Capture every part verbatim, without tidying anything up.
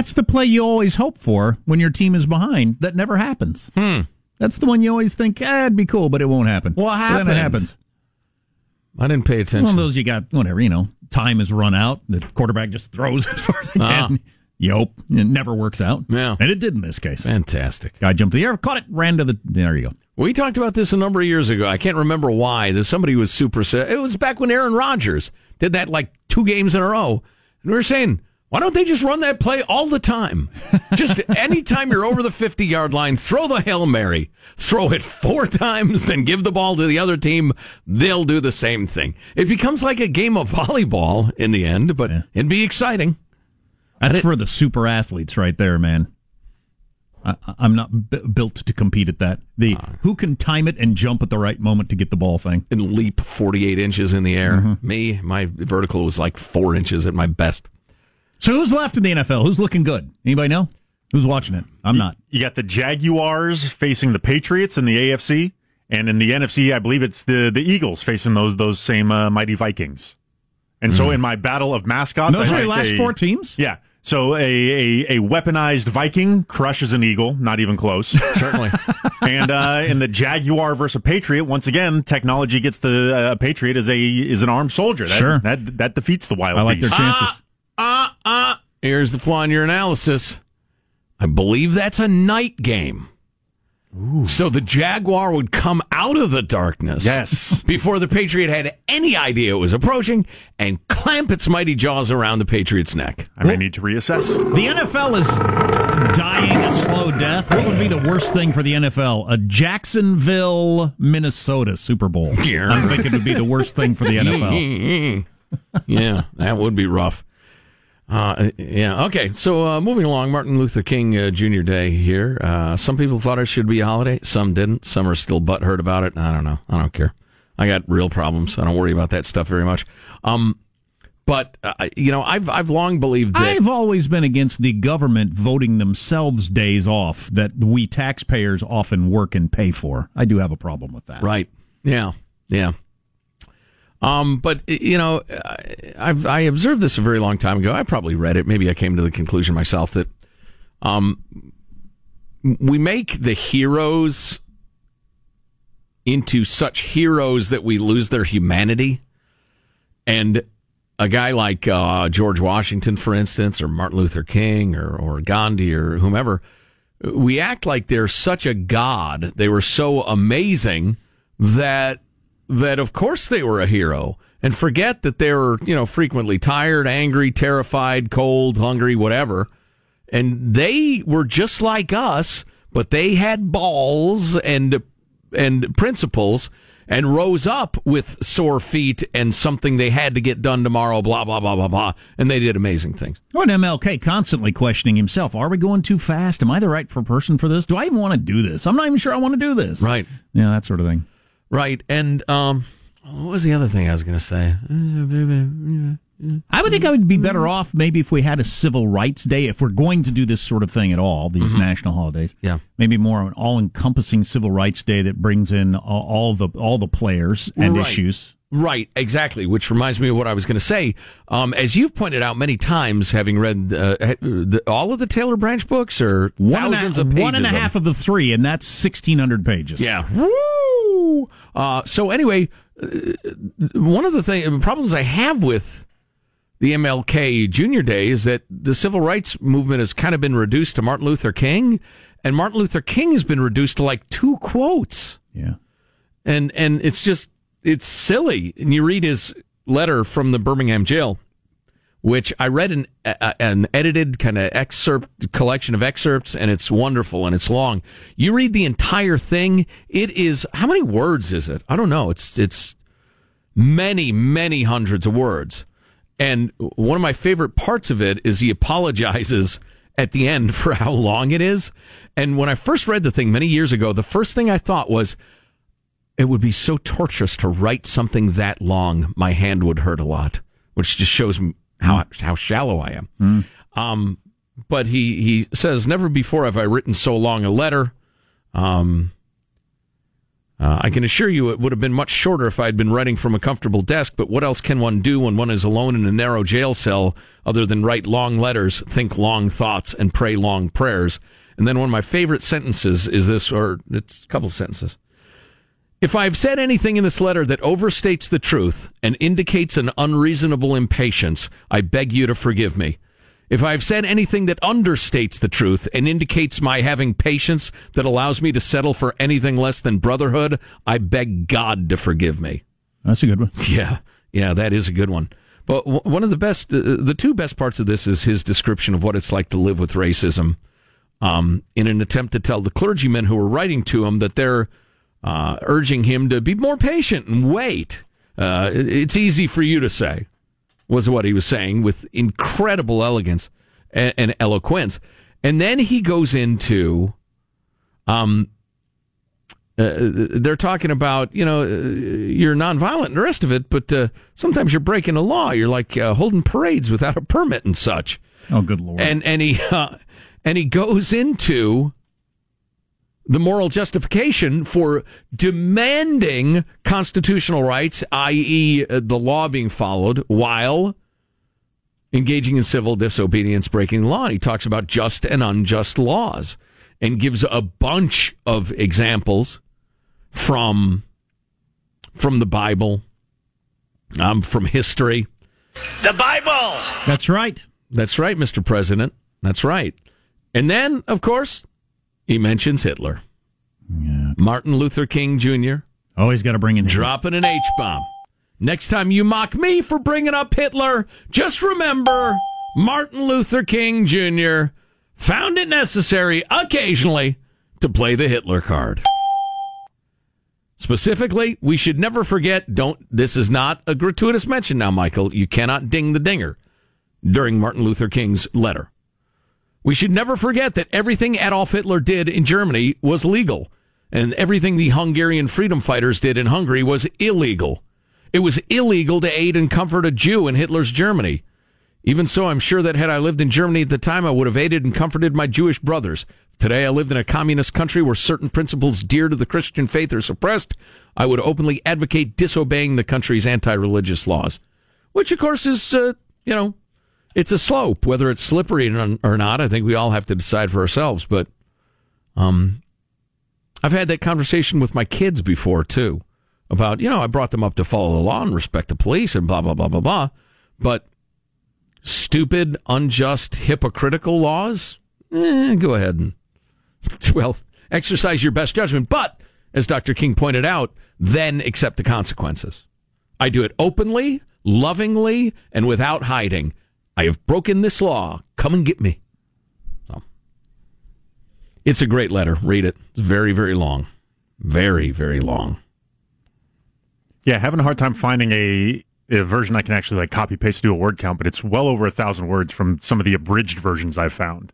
That's the play you always hope for when your team is behind. That never happens. Hmm. That's the one you always think, ah, it'd be cool, but it won't happen. What happened? Then it happens. I didn't pay attention. One of those you got, whatever, you know, time has run out. The quarterback just throws it for it again. Ah. You hope. It never works out. Yeah. And it did in this case. Fantastic. Guy jumped in the air, caught it, ran to the, there you go. We talked about this a number of years ago. I can't remember why. There's somebody who was super, it was back when Aaron Rodgers did that like two games in a row. And we were saying, why don't they just run that play all the time? Just any time you're over the fifty-yard line, throw the Hail Mary. Throw it four times, then give the ball to the other team. They'll do the same thing. It becomes like a game of volleyball in the end, but yeah. It'd be exciting. That's it, for the super athletes right there, man. I, I'm not b- built to compete at that. The uh, who can time it and jump at the right moment to get the ball thing. And leap forty-eight inches in the air. Mm-hmm. Me, my vertical was like four inches at my best. So who's left in the N F L? Who's looking good? Anybody know? Who's watching it? I'm not. You got the Jaguars facing the Patriots in the A F C, and in the N F C, I believe it's the, the Eagles facing those those same uh, mighty Vikings. And mm. so in my battle of mascots... Those I are the last a, four teams? Yeah. So a, a, a weaponized Viking crushes an Eagle. Not even close. Certainly. And uh, in the Jaguar versus Patriot, once again, technology gets the uh, Patriot as a is an armed soldier. That, sure. That, that defeats the wild beast. I like beast. their chances. Ah! Uh, uh, here's the flaw in your analysis. I believe that's a night game. Ooh. So the Jaguar would come out of the darkness yes. before the Patriot had any idea it was approaching and clamp its mighty jaws around the Patriot's neck. I may need to reassess. The N F L is dying a slow death. What would be the worst thing for the N F L? A Jacksonville, Minnesota Super Bowl. Yeah. I think it would be the worst thing for the N F L. Yeah, that would be rough. Uh, yeah, okay. So uh, moving along, Martin Luther King uh, Junior Day here. Uh, some people thought it should be a holiday. Some didn't. Some are still butthurt about it. I don't know. I don't care. I got real problems. I don't worry about that stuff very much. Um, but, uh, you know, I've I've long believed that... I've always been against the government voting themselves days off that we taxpayers often work and pay for. I do have a problem with that. Right. Yeah. Yeah. Um, but, you know, I've, I observed this a very long time ago. I probably read it. Maybe I came to the conclusion myself that um, we make the heroes into such heroes that we lose their humanity. And a guy like uh, George Washington, for instance, or Martin Luther King or, or Gandhi or whomever, we act like they're such a god. They were so amazing that... That, of course, they were a hero, and forget that they were, you know, frequently tired, angry, terrified, cold, hungry, whatever. And they were just like us, but they had balls and and principles and rose up with sore feet and something they had to get done tomorrow, blah, blah, blah, blah, blah. And they did amazing things. Oh, and M L K constantly questioning himself. Are we going too fast? Am I the right person for this? Do I even want to do this? I'm not even sure I want to do this. Right. Yeah, that sort of thing. Right, and um, what was the other thing I was going to say? I would think I would be better off maybe if we had a civil rights day, if we're going to do this sort of thing at all, these mm-hmm. national holidays. Yeah, maybe more of an all-encompassing civil rights day that brings in all the all the players and right. issues. Right, exactly, which reminds me of what I was going to say. Um, as you've pointed out many times, having read uh, the, all of the Taylor Branch books, or thousands a, of pages. One and a half of, of the three, and that's sixteen hundred pages. Yeah. Woo! Uh, so anyway, one of the thing, problems I have with the M L K Junior Day is that the civil rights movement has kind of been reduced to Martin Luther King, and Martin Luther King has been reduced to like two quotes. Yeah, and and it's just it's silly. And you read his letter from the Birmingham Jail, which I read an uh, an edited kind of excerpt collection of excerpts, and it's wonderful and it's long. You read the entire thing. It is how many words is it? I don't know. It's it's many many hundreds of words. And one of my favorite parts of it is he apologizes at the end for how long it is. And when I first read the thing many years ago, the first thing I thought was, it would be so torturous to write something that long. My hand would hurt a lot, which just shows me How how shallow I am. Mm. Um, but he, he says, never before have I written so long a letter. Um, uh, I can assure you it would have been much shorter if I had been writing from a comfortable desk, but what else can one do when one is alone in a narrow jail cell other than write long letters, think long thoughts, and pray long prayers? And then one of my favorite sentences is this, or it's a couple sentences. If I've said anything in this letter that overstates the truth and indicates an unreasonable impatience, I beg you to forgive me. If I've said anything that understates the truth and indicates my having patience that allows me to settle for anything less than brotherhood, I beg God to forgive me. That's a good one. Yeah, yeah, that is a good one. But one of the best, uh, the two best parts of this is his description of what it's like to live with racism um, in an attempt to tell the clergymen who were writing to him that they're Uh, urging him to be more patient and wait. Uh, it's easy for you to say, was what he was saying with incredible elegance and, and eloquence. And then he goes into, um, uh, they're talking about, you know, you're nonviolent and the rest of it, but uh, sometimes you're breaking a law. You're like uh, holding parades without a permit and such. Oh, good Lord. And, and, he, uh, and he goes into the moral justification for demanding constitutional rights, that is the law being followed, while engaging in civil disobedience, breaking the law. And he talks about just and unjust laws and gives a bunch of examples from, from the Bible, um, from history. The Bible! That's right. That's right, Mister President. That's right. And then, of course... he mentions Hitler. Yeah. Martin Luther King Junior Always got to bring in Hitler. Dropping an H-bomb. Next time you mock me for bringing up Hitler, just remember Martin Luther King Junior found it necessary occasionally to play the Hitler card. Specifically, we should never forget, don't, this is not a gratuitous mention now, Michael. You cannot ding the dinger during Martin Luther King's letter. We should never forget that everything Adolf Hitler did in Germany was legal, and everything the Hungarian freedom fighters did in Hungary was illegal. It was illegal to aid and comfort a Jew in Hitler's Germany. Even so, I'm sure that had I lived in Germany at the time, I would have aided and comforted my Jewish brothers. Today, I lived in a communist country where certain principles dear to the Christian faith are suppressed. I would openly advocate disobeying the country's anti-religious laws, which, of course, is, uh, you know, it's a slope. Whether it's slippery or not, I think we all have to decide for ourselves. But um, I've had that conversation with my kids before, too, about, you know, I brought them up to follow the law and respect the police and blah, blah, blah, blah, blah. But stupid, unjust, hypocritical laws, eh, go ahead and... Well, exercise your best judgment, but, as Doctor King pointed out, then accept the consequences. I do it openly, lovingly, and without hiding. I have broken this law. Come and get me. So, it's a great letter. Read it. It's very, very long. Very, very long. Yeah, having a hard time finding a... a version I can actually like copy paste to do a word count, but it's well over a thousand words from some of the abridged versions I've found.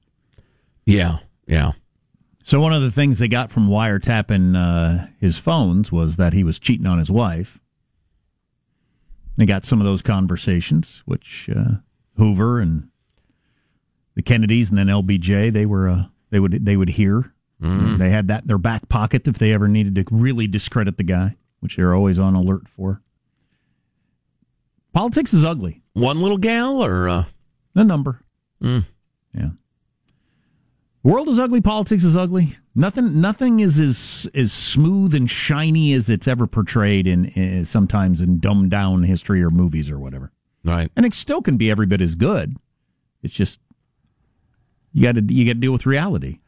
Yeah, yeah. So one of the things they got from wiretapping uh, his phones was that he was cheating on his wife. They got some of those conversations, which uh, Hoover and the Kennedys and then L B J they were uh, they would they would hear. Mm. They had that in their back pocket if they ever needed to really discredit the guy, which they're always on alert for. Politics is ugly. One little gal or uh... a number? Mm. Yeah. World is ugly. Politics is ugly. Nothing. Nothing is as as smooth and shiny as it's ever portrayed in, in sometimes in dumbed down history or movies or whatever. Right. And it still can be every bit as good. It's just you got to you got to deal with reality.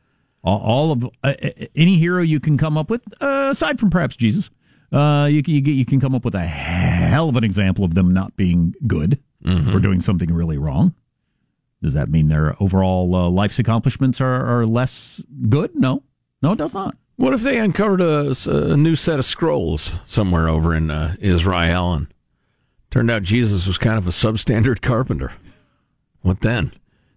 All, all of uh, any hero you can come up with, uh, aside from perhaps Jesus. Uh, you, you you can come up with a hell of an example of them not being good mm-hmm. or doing something really wrong. Does that mean their overall uh, life's accomplishments are, are less good? No. No, it does not. What if they uncovered a, a new set of scrolls somewhere over in uh, Israel and turned out Jesus was kind of a substandard carpenter? What then?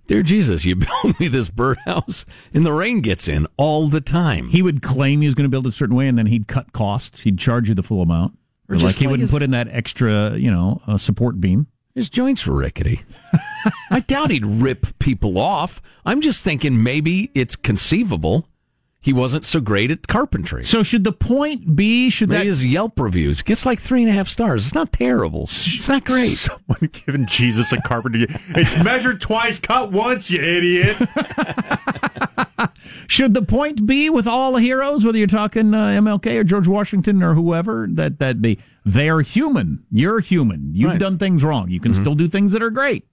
Dear Jesus, you build me this birdhouse, and the rain gets in all the time. He would claim he was going to build it a certain way, and then he'd cut costs. He'd charge you the full amount. Or just like he like wouldn't his, put in that extra, you know, uh, support beam. His joints were rickety. I doubt he'd rip people off. I'm just thinking maybe it's conceivable he wasn't so great at carpentry. So should the point be... should maybe that his Yelp reviews. It gets like three and a half stars. It's not terrible. It's not great. Someone giving Jesus a carpenter. It's measured twice, cut once, you idiot. Should the point be with all the heroes, whether you're talking uh, M L K or George Washington or whoever, that that be they're human. You're human. You've right. done things wrong. You can mm-hmm. still do things that are great.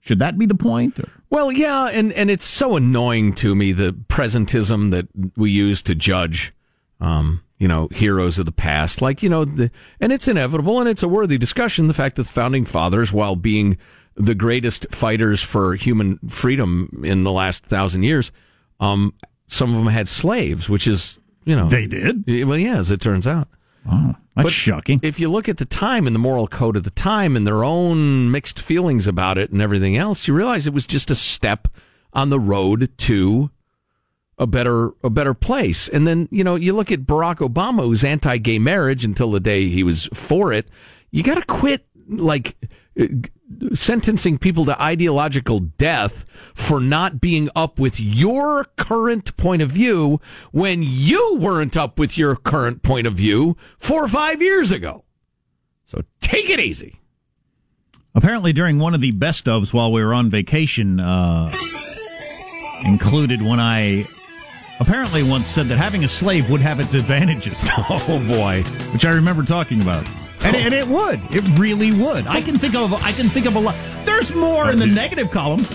Should that be the point? Or? Well, yeah, and, and it's so annoying to me, the presentism that we use to judge, um, you know, heroes of the past. Like, you know, the, and it's inevitable, and it's a worthy discussion, the fact that the Founding Fathers, while being the greatest fighters for human freedom in the last thousand years, um, some of them had slaves, which is, you know... They did? Well, yeah, as it turns out. Oh, that's but shocking. If you look at the time and the moral code of the time and their own mixed feelings about it and everything else, you realize it was just a step on the road to a better a better place. And then, you know, you look at Barack Obama, who's anti-gay marriage until the day he was for it. You got to quit, like, sentencing people to ideological death for not being up with your current point of view when you weren't up with your current point of view four or five years ago. So take it easy. Apparently during one of the best ofs while we were on vacation, uh, included when I apparently once said that having a slave would have its advantages. Oh boy. Which I remember talking about. And it, and it would. It really would. I can think of I can think of a lot. There's more in the negative column.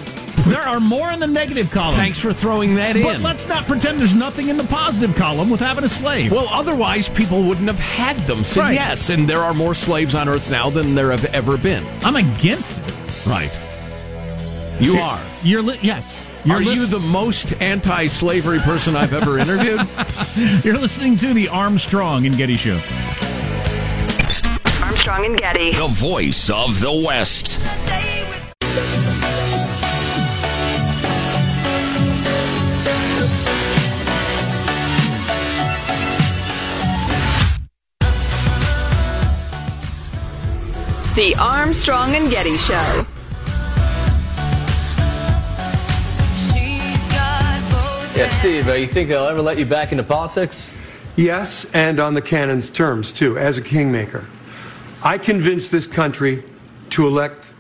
There are more in the negative column. Thanks for throwing that in. But let's not pretend there's nothing in the positive column with having a slave. Well, otherwise people wouldn't have had them. So right. Yes, and there are more slaves on Earth now than there have ever been. I'm against it. Right. You are. You're li- yes. You're Are list- you the most anti-slavery person I've ever interviewed? You're listening to the Armstrong and Getty Show. Armstrong and Getty. The voice of the West. The Armstrong and Getty Show. Yeah, Steve, uh, you think they'll ever let you back into politics? Yes, and on the canon's terms, too, as a kingmaker. I convinced this country to elect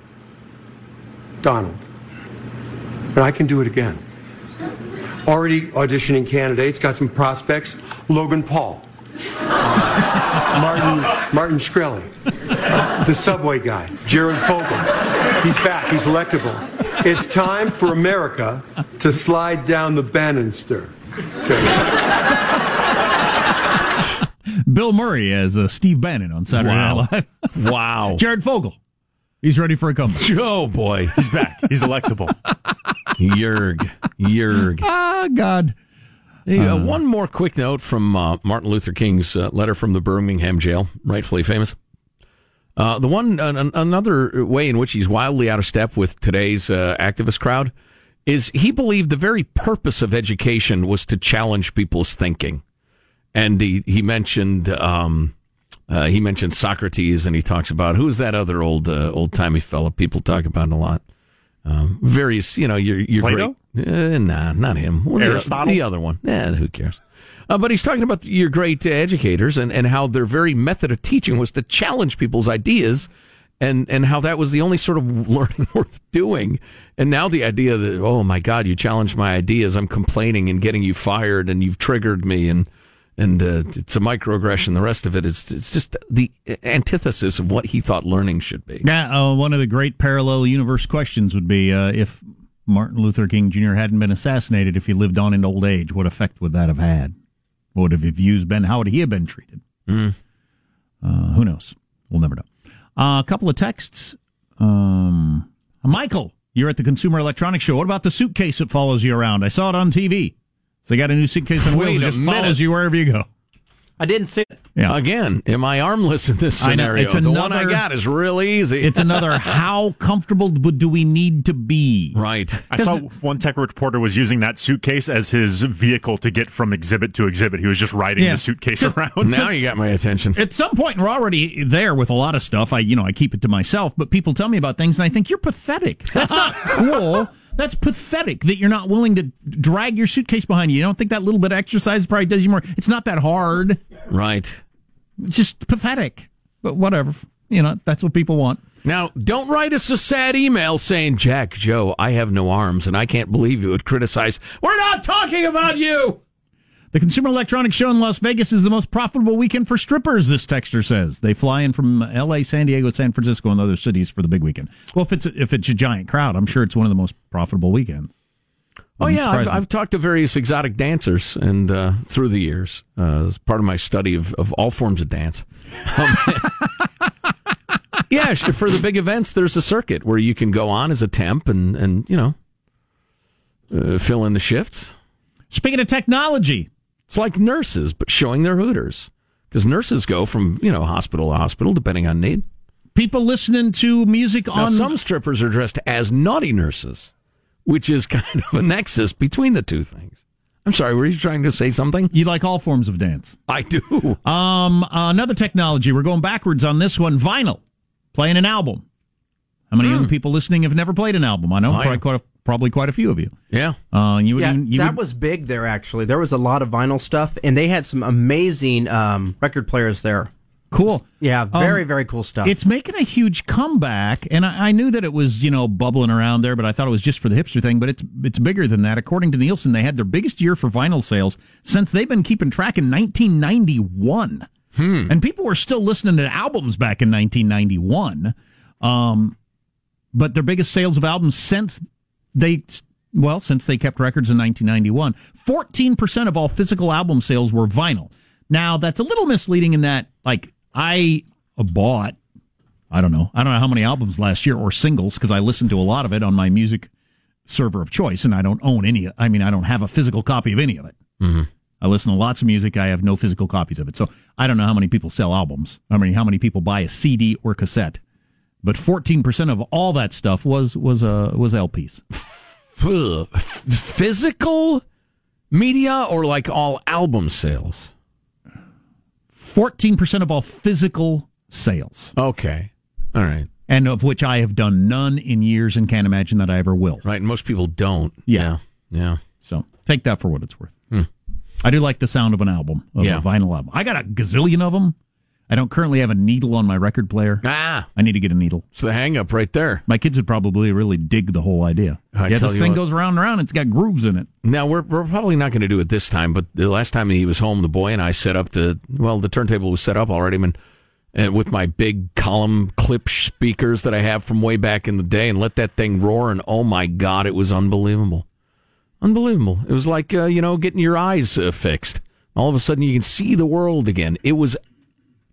Donald. And I can do it again. Already auditioning candidates, got some prospects. Logan Paul. Martin Martin Shkreli. The subway guy. Jared Fogle. He's back. He's electable. It's time for America to slide down the banister. Okay. Bill Murray as uh, Steve Bannon on Saturday wow. Night Live. Wow. Jared Fogle. He's ready for a comeback. Oh, boy. He's back. He's electable. Yerg. Yerg. Ah, God. Hey, uh, uh, one more quick note from uh, Martin Luther King's uh, letter from the Birmingham Jail. Rightfully famous. Uh, the one, an, another way in which he's wildly out of step with today's uh, activist crowd is he believed the very purpose of education was to challenge people's thinking. And he, he mentioned, um, uh, he mentioned Socrates, and he talks about who's that other old, uh, old timey fella people talk about a lot. Um, various, you know, your, your Plato? Great, uh, nah, not him. Aristotle? The other one. Eh, who cares? Uh, but he's talking about your great uh, educators and, and how their very method of teaching was to challenge people's ideas and, and how that was the only sort of learning worth doing. And now the idea that, oh, my God, you challenged my ideas. I'm complaining and getting you fired and you've triggered me. And and uh, it's a microaggression. The rest of it is it's just the antithesis of what he thought learning should be. Yeah, uh, one of the great parallel universe questions would be uh, if Martin Luther King Junior hadn't been assassinated, if he lived on in old age, what effect would that have had? What would have his views been? How would he have been treated? Mm. Uh, who knows? We'll never know. Uh, a couple of texts. Um, Michael, you're at the Consumer Electronics Show. What about the suitcase that follows you around? I saw it on T V. So they got a new suitcase on wheels. It just minute. follows you wherever you go. I didn't see it. Yeah. Again, am I armless in this scenario? It's another, the one I got is really easy. It's another how comfortable do we need to be? Right. I saw one tech reporter was using that suitcase as his vehicle to get from exhibit to exhibit. He was just riding yeah. the suitcase around. Now you got my attention. At some point, we're already there with a lot of stuff. I, you know, I keep it to myself, but people tell me about things, and I think, you're pathetic. That's not cool. That's pathetic that you're not willing to drag your suitcase behind you. You don't think that little bit of exercise probably does you more? It's not that hard. Right. It's just pathetic. But whatever. You know, that's what people want. Now, don't write us a sad email saying, Jack, Joe, I have no arms, and I can't believe you would criticize. We're not talking about you! The Consumer Electronics Show in Las Vegas is the most profitable weekend for strippers, this texter says. They fly in from L A, San Diego, San Francisco, and other cities for the big weekend. Well, if it's a, if it's a giant crowd, I'm sure it's one of the most profitable weekends. Oh, I'm yeah. I've, I've talked to various exotic dancers and uh, through the years uh, as part of my study of, of all forms of dance. Um, yeah, for the big events, there's a circuit where you can go on as a temp and, and you know, uh, fill in the shifts. Speaking of technology... It's like nurses, but showing their hooters. Because nurses go from, you know, hospital to hospital, depending on need. People listening to music on... Now, some strippers are dressed as naughty nurses, which is kind of a nexus between the two things. I'm sorry, were you trying to say something? You like all forms of dance. I do. Um, another technology. We're going backwards on this one. Vinyl. Playing an album. How many mm. young people listening have never played an album? I know oh, probably quite a... Probably quite a few of you. Yeah. Uh, you would, yeah, you that would... was big there, actually. There was a lot of vinyl stuff, and they had some amazing um, record players there. Cool. It's, yeah, very, um, very cool stuff. It's making a huge comeback, and I, I knew that it was, you know, bubbling around there, but I thought it was just for the hipster thing, but it's it's bigger than that. According to Nielsen, they had their biggest year for vinyl sales since they've been keeping track in nineteen ninety-one. Hmm. And people were still listening to albums back in nineteen ninety-one, um, but their biggest sales of albums since they, well, since they kept records in nineteen ninety-one, fourteen percent of all physical album sales were vinyl. Now, that's a little misleading in that, like, I bought, I don't know, I don't know how many albums last year or singles, because I listened to a lot of it on my music server of choice, and I don't own any, I mean, I don't have a physical copy of any of it. Mm-hmm. I listen to lots of music. I have no physical copies of it. So I don't know how many people sell albums. I mean, how many people buy a C D or cassette. But fourteen percent of all that stuff was was uh, was L Ps. Physical media or like all album sales? fourteen percent of all physical sales. Okay. All right. And of which I have done none in years and can't imagine that I ever will. Right. And most people don't. Yeah. Yeah. Yeah. So take that for what it's worth. Hmm. I do like the sound of an album, of yeah. a vinyl album. I got a gazillion of them. I don't currently have a needle on my record player. Ah. I need to get a needle. It's the hang-up right there. My kids would probably really dig the whole idea. I yeah, this thing what. goes round and round. It's got grooves in it. Now, we're we're probably not going to do it this time, but the last time he was home, the boy and I set up the, well, the turntable was set up already, and, and with my big column clip speakers that I have from way back in the day, and let that thing roar, and oh, my God, it was unbelievable. Unbelievable. It was like, uh, you know, getting your eyes uh, fixed. All of a sudden, you can see the world again. It was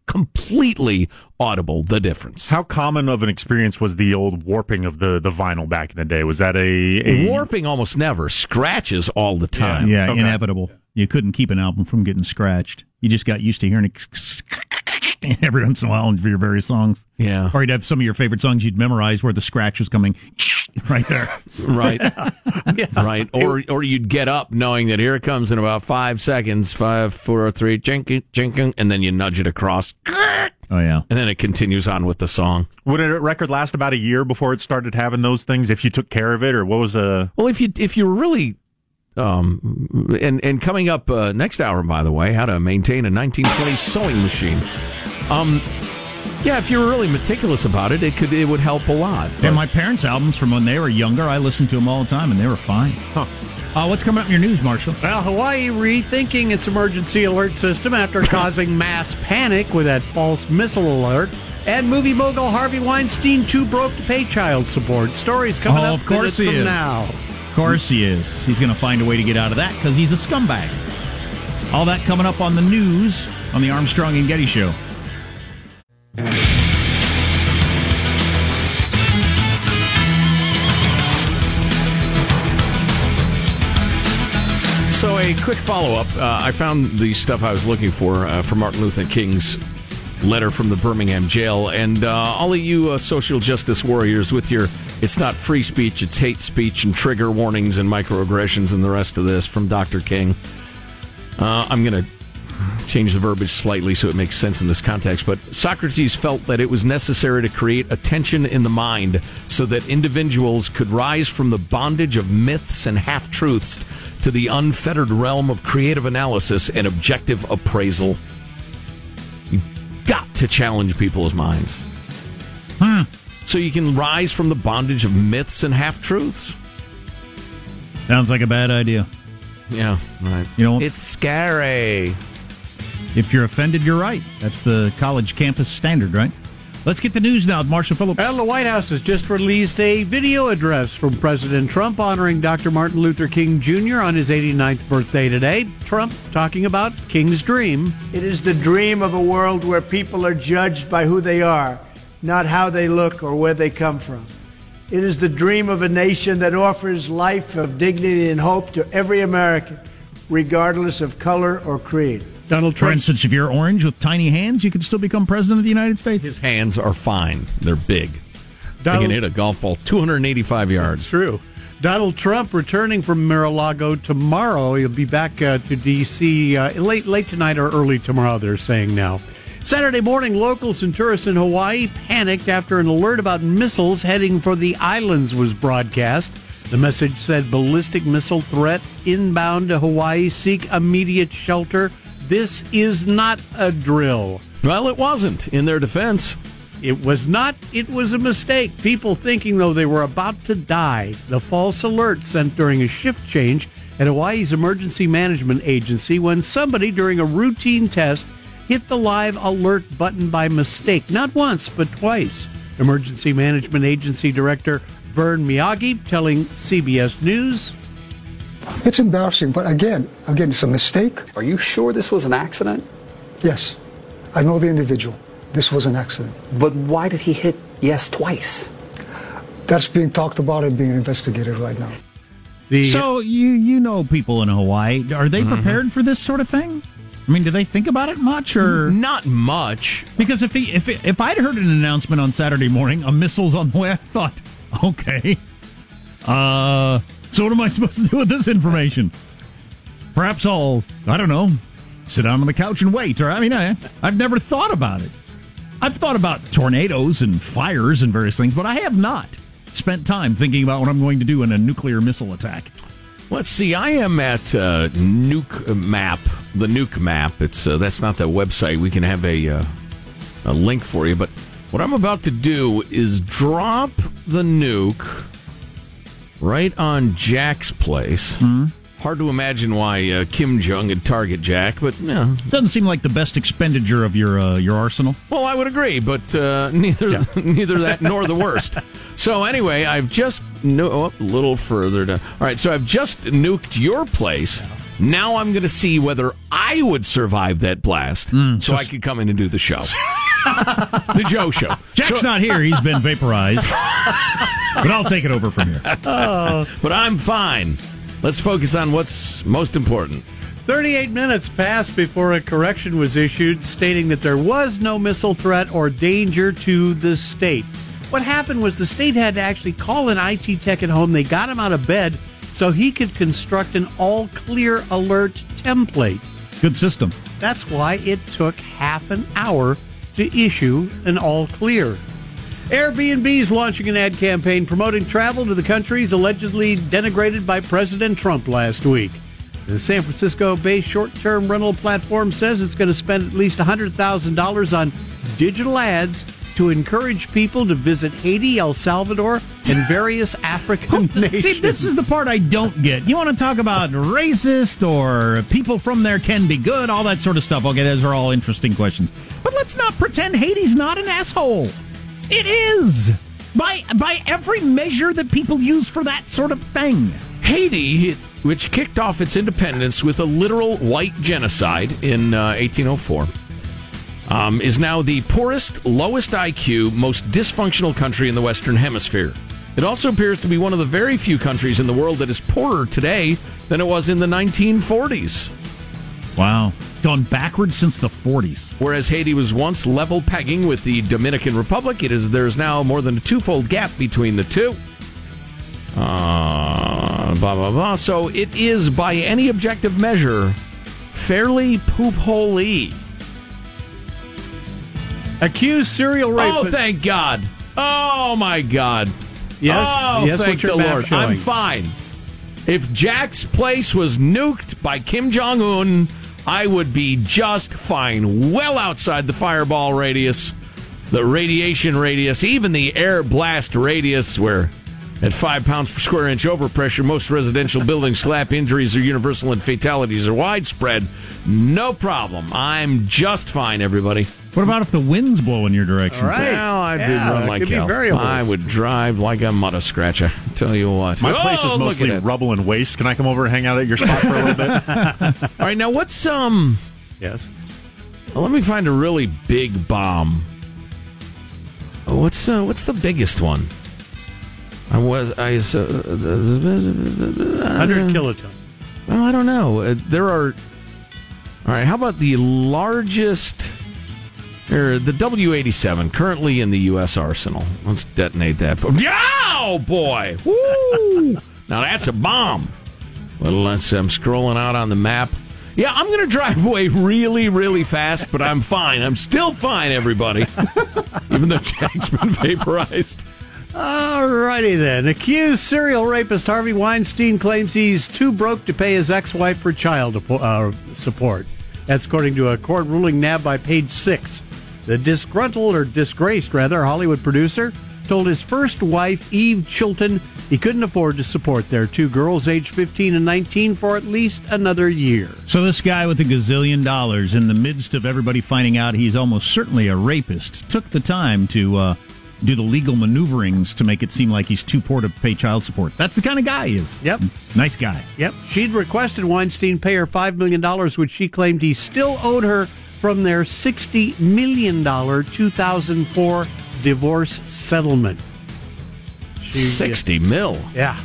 completely audible, the difference. How common of an experience was the old warping of the, the vinyl back in the day? Was that a... a... Warping almost never. Scratches all the time. Yeah, yeah okay. Inevitable. You couldn't keep an album from getting scratched. You just got used to hearing it every once in a while in your various songs. Yeah. Or you'd have some of your favorite songs you'd memorize where the scratch was coming right there. Right. Yeah. Right. Or or you'd get up knowing that here it comes in about five seconds, five, four, three, chink, chink, and then you nudge it across. Oh, yeah. And then it continues on with the song. Would a record last about a year before it started having those things if you took care of it? Or what was a... Well, if you if you really... um and, and coming up uh, next hour, by the way, how to maintain a nineteen twenties sewing machine. Um, yeah, if you were really meticulous about it, it could it would help a lot. But. And my parents' albums from when they were younger, I listened to them all the time, and they were fine. Huh. Uh, what's coming up in your news, Marshall? Well, Hawaii rethinking its emergency alert system after causing mass panic with that false missile alert. And movie mogul Harvey Weinstein, too broke to pay child support. Stories coming oh, up of course he from is. now. Of course he is. He's going to find a way to get out of that because he's a scumbag. All that coming up on the news on the Armstrong and Getty Show. So a quick follow-up. Uh, I found the stuff I was looking for uh, from Martin Luther King's letter from the Birmingham Jail. And uh, all of you uh, social justice warriors with your it's not free speech, it's hate speech and trigger warnings and microaggressions and the rest of this from Doctor King. Uh, I'm going to change the verbiage slightly so it makes sense in this context, but Socrates felt that it was necessary to create a tension in the mind so that individuals could rise from the bondage of myths and half-truths to the unfettered realm of creative analysis and objective appraisal. You've got to challenge people's minds. Hmm. So you can rise from the bondage of myths and half-truths. Sounds like a bad idea. Yeah, right. You know, it's scary. If you're offended, you're right. That's the college campus standard, right? Let's get the news now with Marshall Phillips. Well, the White House has just released a video address from President Trump honoring Doctor Martin Luther King Junior on his eighty-ninth birthday today. Trump talking about King's dream. It is the dream of a world where people are judged by who they are, not how they look or where they come from. It is the dream of a nation that offers life of dignity and hope to every American, regardless of color or creed. Donald Trump. For instance, if you're orange with tiny hands, you can still become president of the United States. His hands are fine. They're big. Donald, he can hit a golf ball two hundred eighty-five yards. That's true. Donald Trump returning from Mar-a-Lago tomorrow. He'll be back uh, to D C Uh, late, late tonight or early tomorrow, they're saying now. Saturday morning, locals and tourists in Hawaii panicked after an alert about missiles heading for the islands was broadcast. The message said, ballistic missile threat inbound to Hawaii. Seek immediate shelter. This is not a drill. Well, it wasn't, in their defense. It was not. It was a mistake. People thinking, though, they were about to die. The false alert sent during a shift change at Hawaii's Emergency Management Agency when somebody, during a routine test, hit the live alert button by mistake, not once, but twice. Emergency Management Agency Director Vern Miyagi telling C B S News. It's embarrassing, but again, again, it's a mistake. Are you sure this was an accident? Yes. I know the individual. This was an accident. But why did he hit yes twice? That's being talked about and being investigated right now. The so you you know people in Hawaii. Are they mm-hmm. prepared for this sort of thing? I mean, do they think about it much or not much? Because if he, if it, if I'd heard an announcement on Saturday morning, a missile's on the way, I thought, okay, uh, so what am I supposed to do with this information? Perhaps I'll I don't know sit down on the couch and wait. Or I mean, I, I've never thought about it. I've thought about tornadoes and fires and various things, but I have not spent time thinking about what I'm going to do in a nuclear missile attack. Let's see. I am at uh, Nuke Map, the Nuke Map. It's uh, that's not the website. We can have a uh, a link for you. But what I'm about to do is drop the nuke right on Jack's place. Mm-hmm. Hard to imagine why uh, Kim Jong would target Jack, but no. Doesn't seem like the best expenditure of your uh, your arsenal. Well, I would agree, but uh, neither yeah. neither that nor the worst. So anyway, I've just no oh, a little further down. All right, so I've just nuked your place. Now I'm going to see whether I would survive that blast, mm, so, so I could come in and do the show, the Joe Show. Jack's so, not here; he's been vaporized. But I'll take it over from here. Oh. But I'm fine. Let's focus on what's most important. thirty-eight minutes passed before a correction was issued stating that there was no missile threat or danger to the state. What happened was the state had to actually call an I T tech at home. They got him out of bed so he could construct an all-clear alert template. Good system. That's why it took half an hour to issue an all-clear. Airbnb is launching an ad campaign promoting travel to the countries allegedly denigrated by President Trump last week. The San Francisco-based short-term rental platform says it's going to spend at least one hundred thousand dollars on digital ads to encourage people to visit Haiti, El Salvador, and various African nations. See, this is the part I don't get. You want to talk about racist or people from there can be good, all that sort of stuff. Okay, those are all interesting questions. But let's not pretend Haiti's not an asshole. It is, by by every measure that people use for that sort of thing. Haiti, which kicked off its independence with a literal white genocide in uh, eighteen oh four, um, is now the poorest, lowest I Q, most dysfunctional country in the Western Hemisphere. It also appears to be one of the very few countries in the world that is poorer today than it was in the nineteen forties. Wow. Gone backwards since the forties. Whereas Haiti was once level pegging with the Dominican Republic, it is there's now more than a twofold gap between the two. Uh, blah, blah, blah. So it is, by any objective measure, fairly poop-hole-y. Accused serial rape. Oh, thank God. Oh, my God. Yes, oh, yes, thank the Lord. I'm fine. If Jack's place was nuked by Kim Jong-un, I would be just fine, well outside the fireball radius, the radiation radius, even the air blast radius, where at five pounds per square inch overpressure, most residential building slap injuries are universal and fatalities are widespread. No problem. I'm just fine, everybody. What about if the wind's blow in your direction? All right. Well, I'd yeah, run like hell. I would drive like a mud scratcher. Tell you what. My oh, place is mostly rubble and waste. Can I come over and hang out at your spot for a little bit? All right, now what's um? Yes. Well, let me find a really big bomb. Oh, what's uh, what's the biggest one? I was I was, uh, one hundred kiloton. Well, I don't know. Uh, there are. All right. How about the largest? Or the W eighty-seven, currently in the U S arsenal. Let's detonate that. Oh, boy! Woo! Now that's a bomb. Well, let's, I'm scrolling out on the map. Yeah, I'm going to drive away really, really fast, but I'm fine. I'm still fine, everybody. Even though Jack's been vaporized. All righty, then. Accused serial rapist Harvey Weinstein claims he's too broke to pay his ex-wife for child uh, support. That's according to a court ruling nabbed by Page Six. The disgruntled, or disgraced rather, Hollywood producer told his first wife, Eve Chilton, he couldn't afford to support their two girls, aged fifteen and nineteen, for at least another year. So this guy with a gazillion dollars, in the midst of everybody finding out he's almost certainly a rapist, took the time to uh, do the legal maneuverings to make it seem like he's too poor to pay child support. That's the kind of guy he is. Yep. Nice guy. Yep. She'd requested Weinstein pay her five million dollars, which she claimed he still owed her from their sixty million dollars two thousand four divorce settlement. She, sixty yeah. mil? Yeah.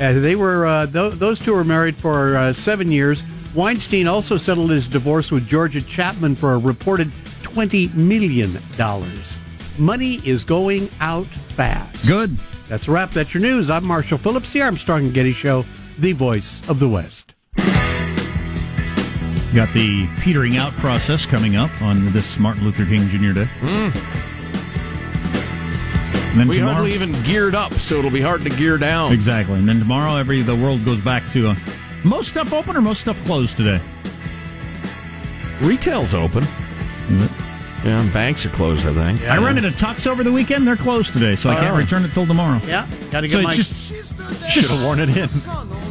Uh, they were uh, th- those two were married for uh, seven years. Weinstein also settled his divorce with Georgia Chapman for a reported twenty million dollars. Money is going out fast. Good. That's a wrap. That's your news. I'm Marshall Phillips, the Armstrong and Getty Show, the voice of the West. Got the petering out process coming up on this Martin Luther King Junior Day. Mm. And then we tomorrow, hardly even geared up, so it'll be hard to gear down. Exactly. And then tomorrow, every the world goes back to uh, most stuff open or most stuff closed today? Retail's open. Mm-hmm. Yeah, banks are closed, I think. Yeah, I yeah. rented a tux over the weekend. They're closed today, so oh, I can't right. return it till tomorrow. Yeah, got to get so my... Should have worn it in.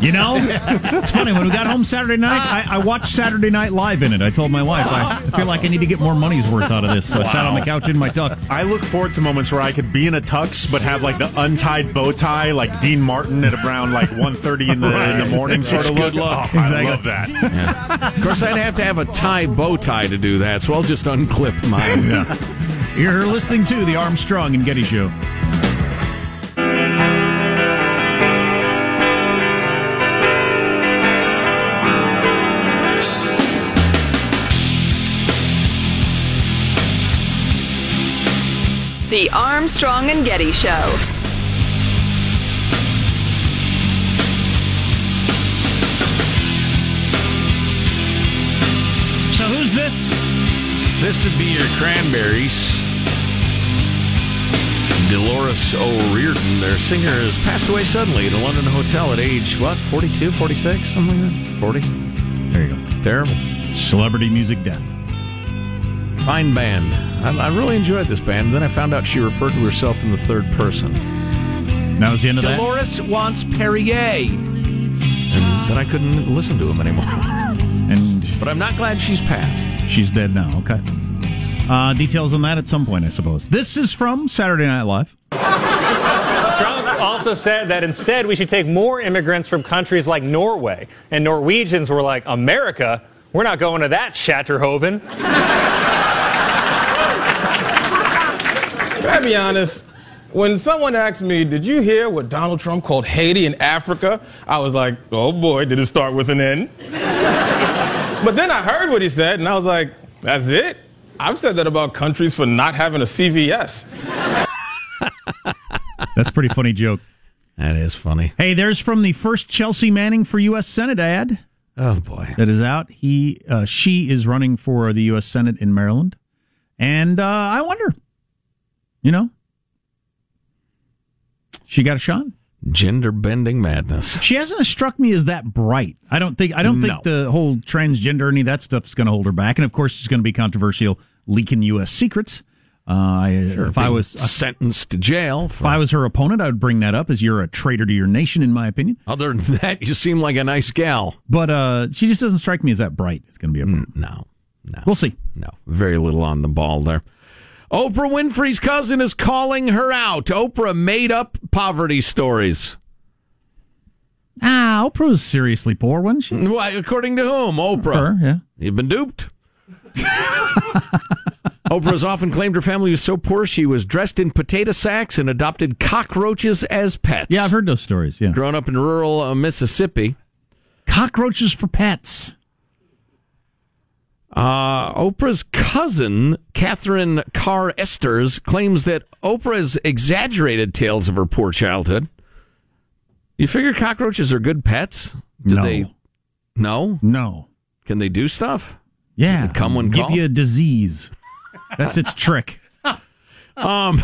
You know? It's funny. When we got home Saturday night, I, I watched Saturday Night Live in it. I told my wife, I feel like I need to get more money's worth out of this. So wow. I sat on the couch in my tux. I look forward to moments where I could be in a tux, but have like the untied bow tie, like Dean Martin at around like one thirty in the, right. in the morning sort it's of good look. luck. Oh, exactly. I love that. Yeah. Of course, I'd have to have a tie bow tie to do that, so I'll just unclip mine. Yeah. You're listening to The Armstrong and Getty Show. The Armstrong and Getty Show. So who's this? This would be your Cranberries. Dolores O'Riordan, their singer, has passed away suddenly at a London hotel at age, what, forty-two, forty-six, something like that? forty? There you go. Terrible. Celebrity music death. Fine band. I really enjoyed this band. Then I found out she referred to herself in the third person. That was the end of that? Dolores wants Perrier. And then I couldn't listen to him anymore. And But I'm not glad she's passed. She's dead now, okay. Uh, details on that at some point, I suppose. This is from Saturday Night Live. Trump also said that instead we should take more immigrants from countries like Norway. And Norwegians were like, America? We're not going to that, Shatterhoven. Can I be honest? When someone asked me, did you hear what Donald Trump called Haiti and Africa? I was like, oh boy, did it start with an N? But then I heard what he said, and I was like, that's it? I've said that about countries for not having a C V S. That's a pretty funny joke. That is funny. Hey, there's from the first Chelsea Manning for U S Senate ad. Oh boy. That is out. He, uh, she is running for the U S Senate in Maryland. And uh, I wonder... You know, she got a shot. Gender bending madness. She hasn't struck me as that bright. I don't think. I don't no. think the whole transgender or any of that stuff is going to hold her back. And of course, it's going to be controversial, leaking U S secrets. Uh, sure, if I was sentenced to jail, for, if I was her opponent, I would bring that up as you're a traitor to your nation, in my opinion. Other than that, you seem like a nice gal. But uh, she just doesn't strike me as that bright. It's going to be a problem. Mm, no, no. We'll see. No, very little on the ball there. Oprah Winfrey's cousin is calling her out. Oprah made up poverty stories. Ah, Oprah was seriously poor, wasn't she? Why, according to whom? Oprah. Her, yeah. You've been duped. Oprah has often claimed her family was so poor she was dressed in potato sacks and adopted cockroaches as pets. Yeah, I've heard those stories, yeah. Grown up in rural uh, Mississippi. Cockroaches for pets. Uh, Oprah's cousin, Catherine Carr Esters, claims that Oprah's exaggerated tales of her poor childhood. You figure cockroaches are good pets? Do no. They, no? No. Can they do stuff? Yeah. Come when give called? You a disease. That's its trick. Um,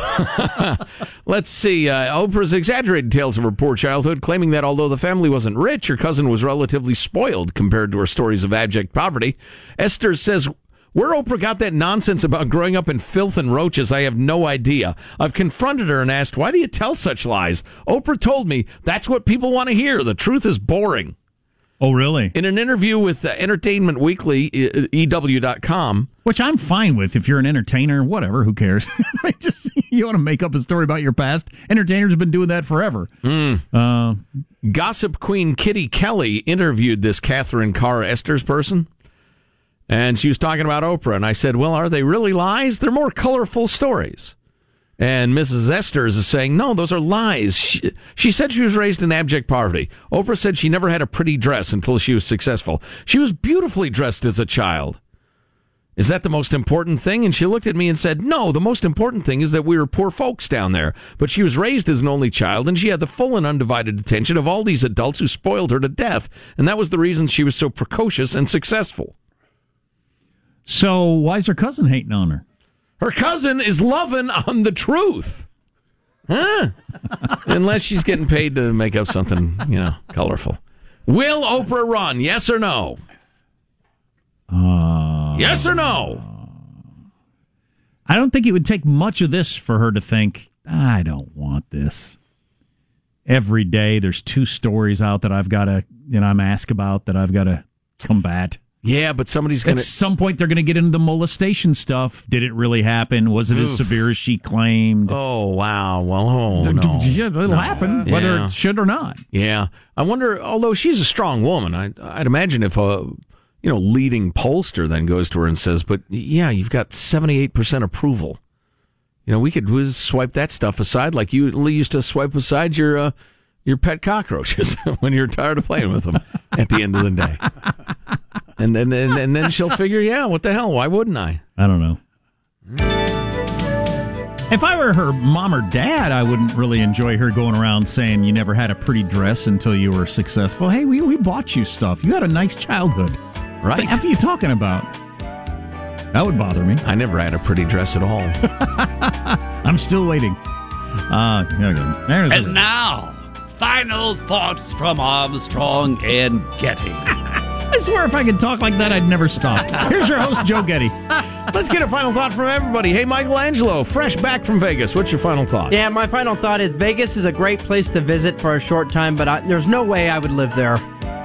let's see. Uh, Oprah's exaggerated tales of her poor childhood, claiming that although the family wasn't rich, her cousin was relatively spoiled compared to her stories of abject poverty. Esther says, where Oprah got that nonsense about growing up in filth and roaches, I have no idea. I've confronted her and asked, why do you tell such lies? Oprah told me, that's what people want to hear. The truth is boring. Oh, really? In an interview with uh, Entertainment Weekly, E W dot com. Which I'm fine with. If you're an entertainer, whatever, who cares? Just, you want to make up a story about your past? Entertainers have been doing that forever. Mm. Uh, Gossip Queen Kitty Kelly interviewed this Catherine Carr Esters person, and she was talking about Oprah, and I said, well, are they really lies? They're more colorful stories. And Missus Esters is saying, no, those are lies. She, she said she was raised in abject poverty. Oprah said she never had a pretty dress until she was successful. She was beautifully dressed as a child. Is that the most important thing? And she looked at me and said, no, the most important thing is that we were poor folks down there. But she was raised as an only child, and she had the full and undivided attention of all these adults who spoiled her to death. And that was the reason she was so precocious and successful. So why is her cousin hating on her? Her cousin is loving on the truth. Huh? Unless she's getting paid to make up something, you know, colorful. Will Oprah run? Yes or no? Uh, yes or no? I don't think it would take much of this for her to think, I don't want this. Every day there's two stories out that I've got to, you know, I'm asked about that I've got to combat. Yeah, but somebody's going to... At some point, they're going to get into the molestation stuff. Did it really happen? Was it Oof. as severe as she claimed? Oh, wow. Well, oh, d- no. D- d- it'll no. happen, yeah. whether it should or not. Yeah. I wonder, although she's a strong woman, I, I'd imagine if a you know leading pollster then goes to her and says, but yeah, you've got seventy-eight percent approval. You know, we could swipe that stuff aside like you used to swipe aside your, uh, your pet cockroaches when you're tired of playing with them at the end of the day. And then and, and then she'll figure, yeah, what the hell? Why wouldn't I? I don't know. If I were her mom or dad, I wouldn't really enjoy her going around saying you never had a pretty dress until you were successful. Hey, we, we bought you stuff. You had a nice childhood. Right. What the F are you talking about? That would bother me. I never had a pretty dress at all. I'm still waiting. Uh, there's and now, final thoughts from Armstrong and Getty. I swear if I could talk like that, I'd never stop. Here's your host, Joe Getty. Let's get a final thought from everybody. Hey, Michelangelo, fresh back from Vegas. What's your final thought? Yeah, my final thought is Vegas is a great place to visit for a short time, but I, there's no way I would live there.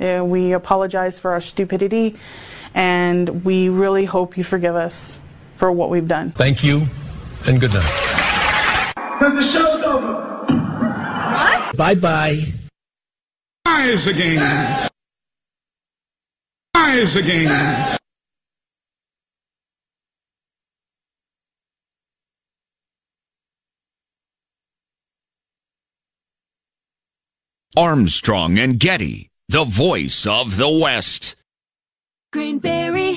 Uh, we apologize for our stupidity, and we really hope you forgive us for what we've done. Thank you, and good night. The show's over. What? Bye-bye. Rise again. Rise again. Armstrong and Getty, the voice of the West. Greenberry.